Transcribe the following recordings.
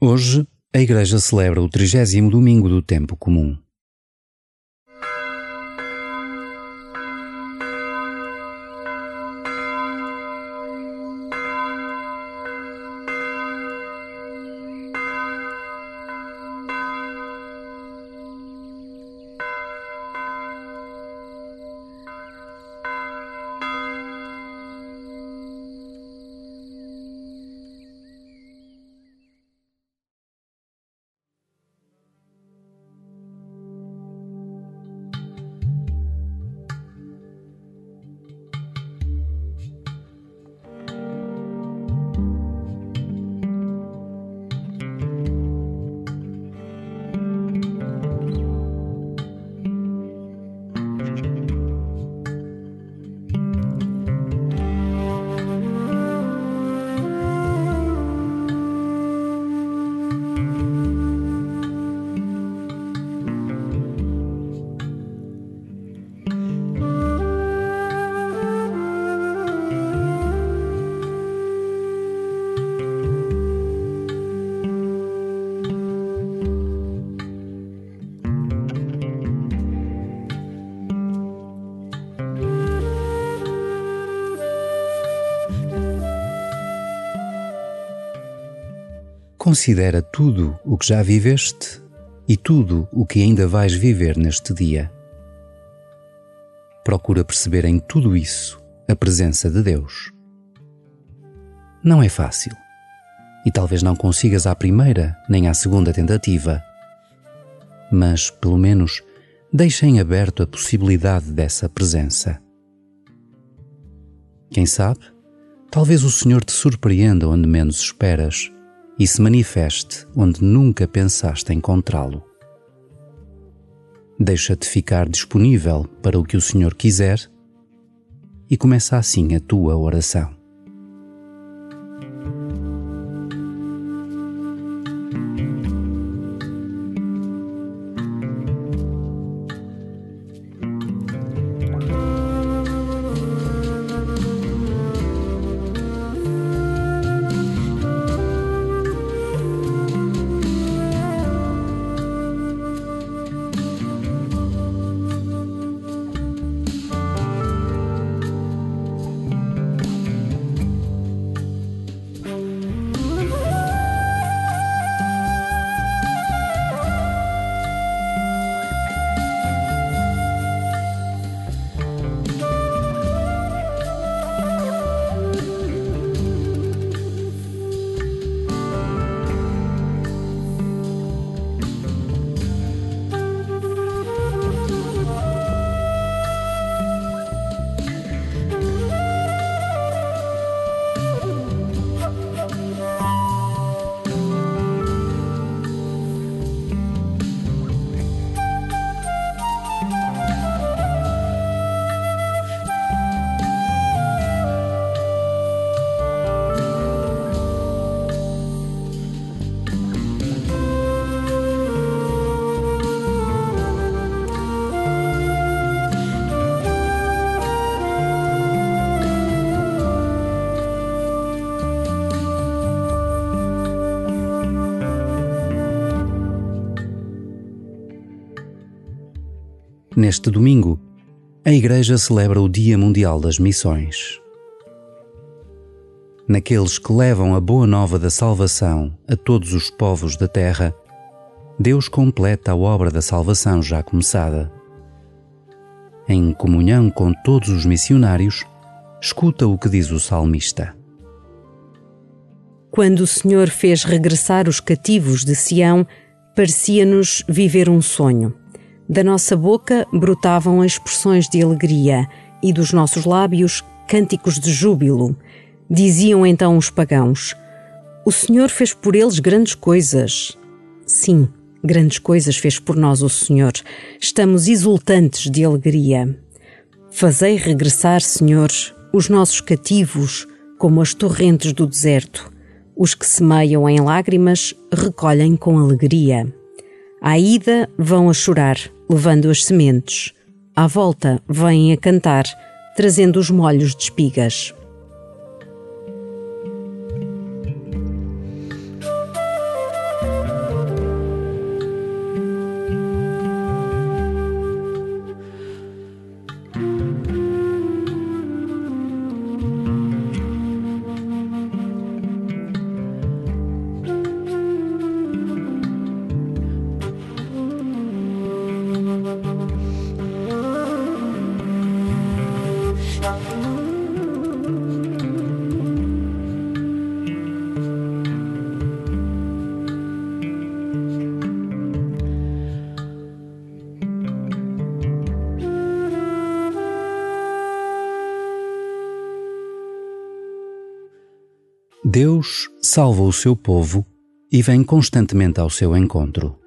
Hoje, a Igreja celebra o 30º Domingo do Tempo Comum. Considera tudo o que já viveste e tudo o que ainda vais viver neste dia. Procura perceber em tudo isso a presença de Deus. Não é fácil, e talvez não consigas à primeira nem à segunda tentativa, mas, pelo menos, deixa em aberto a possibilidade dessa presença. Quem sabe, talvez o Senhor te surpreenda onde menos esperas e se manifeste onde nunca pensaste encontrá-lo. Deixa-te ficar disponível para o que o Senhor quiser e começa assim a tua oração. Neste domingo, a Igreja celebra o Dia Mundial das Missões. Naqueles que levam a boa nova da salvação a todos os povos da terra, Deus completa a obra da salvação já começada. Em comunhão com todos os missionários, escuta o que diz o salmista. Quando o Senhor fez regressar os cativos de Sião, parecia-nos viver um sonho. Da nossa boca brotavam expressões de alegria e dos nossos lábios cânticos de júbilo. Diziam então os pagãos: o Senhor fez por eles grandes coisas. Sim, grandes coisas fez por nós o Senhor. Estamos exultantes de alegria. Fazei regressar, Senhor, os nossos cativos como as torrentes do deserto. Os que semeiam em lágrimas recolhem com alegria. À ida vão a chorar, levando as sementes. À volta vêm a cantar, trazendo os molhos de espigas. Deus salva o seu povo e vem constantemente ao seu encontro.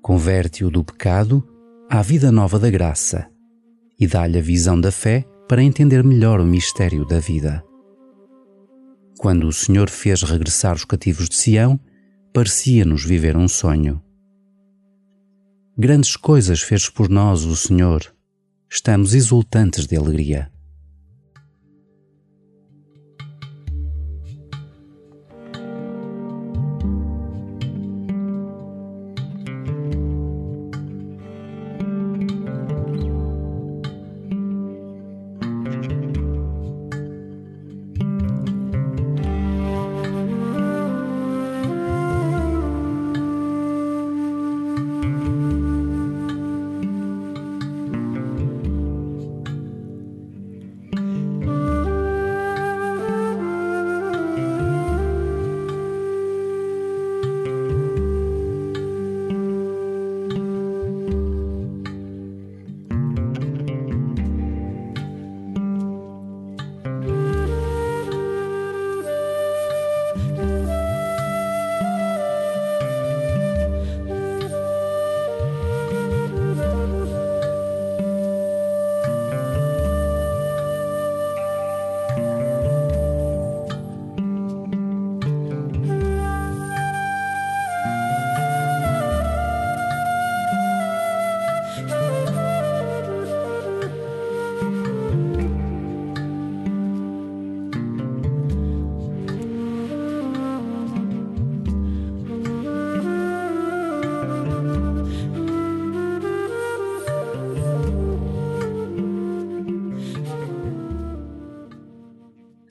Converte-o do pecado à vida nova da graça e dá-lhe a visão da fé para entender melhor o mistério da vida. Quando o Senhor fez regressar os cativos de Sião, parecia-nos viver um sonho. Grandes coisas fez por nós o Senhor. Estamos exultantes de alegria.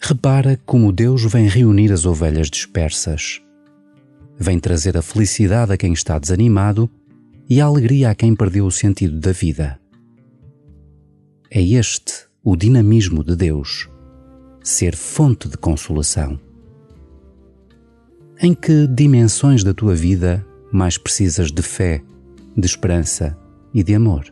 Repara como Deus vem reunir as ovelhas dispersas. Vem trazer a felicidade a quem está desanimado e a alegria a quem perdeu o sentido da vida. É este o dinamismo de Deus, ser fonte de consolação. Em que dimensões da tua vida mais precisas de fé, de esperança e de amor?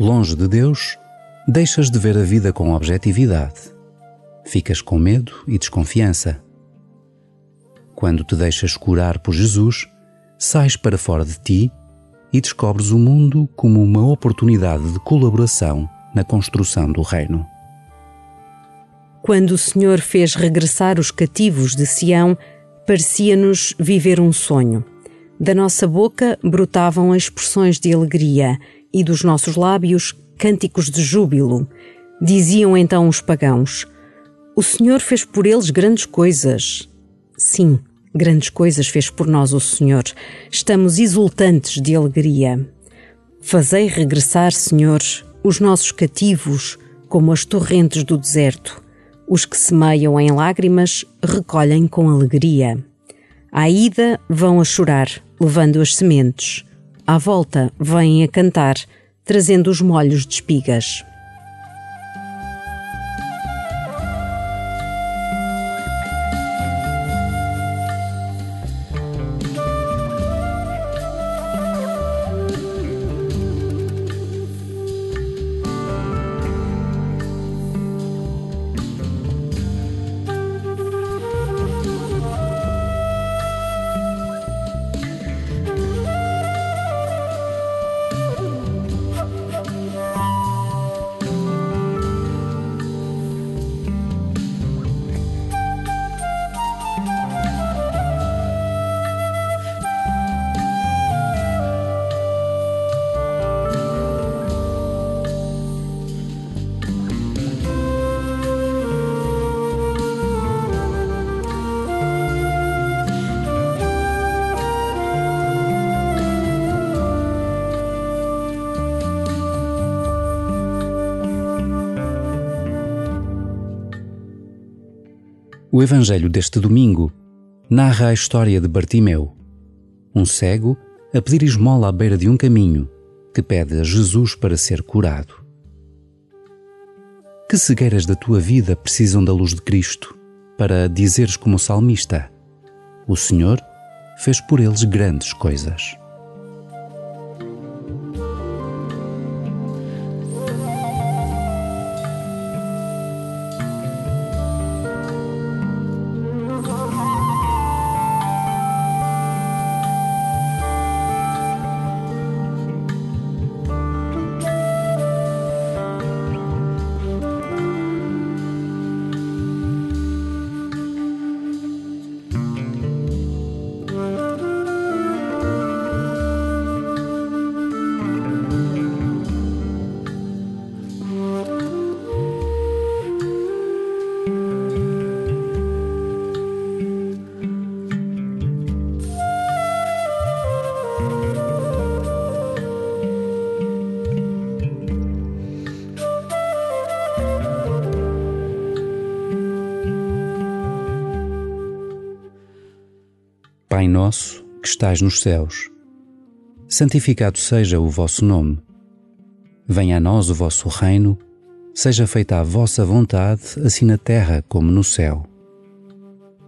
Longe de Deus, deixas de ver a vida com objetividade. Ficas com medo e desconfiança. Quando te deixas curar por Jesus, sais para fora de ti e descobres o mundo como uma oportunidade de colaboração na construção do reino. Quando o Senhor fez regressar os cativos de Sião, parecia-nos viver um sonho. Da nossa boca brotavam expressões de alegria, e dos nossos lábios cânticos de júbilo. Diziam então os pagãos: o Senhor fez por eles grandes coisas. Sim, grandes coisas fez por nós o Senhor. Estamos exultantes de alegria. Fazei regressar, Senhor, os nossos cativos, como as torrentes do deserto. Os que semeiam em lágrimas recolhem com alegria. À ida vão a chorar, levando as sementes. À volta, vêm a cantar, trazendo os molhos de espigas. O Evangelho deste domingo narra a história de Bartimeu, um cego a pedir esmola à beira de um caminho que pede a Jesus para ser curado. Que cegueiras da tua vida precisam da luz de Cristo para dizeres como o salmista: o Senhor fez por eles grandes coisas. Pai nosso, que estais nos céus, santificado seja o vosso nome. Venha a nós o vosso reino, seja feita a vossa vontade, assim na terra como no céu.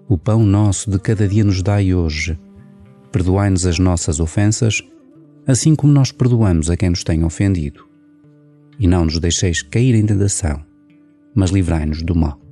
O pão nosso de cada dia nos dai hoje. Perdoai-nos as nossas ofensas, assim como nós perdoamos a quem nos tem ofendido. E não nos deixeis cair em tentação, mas livrai-nos do mal.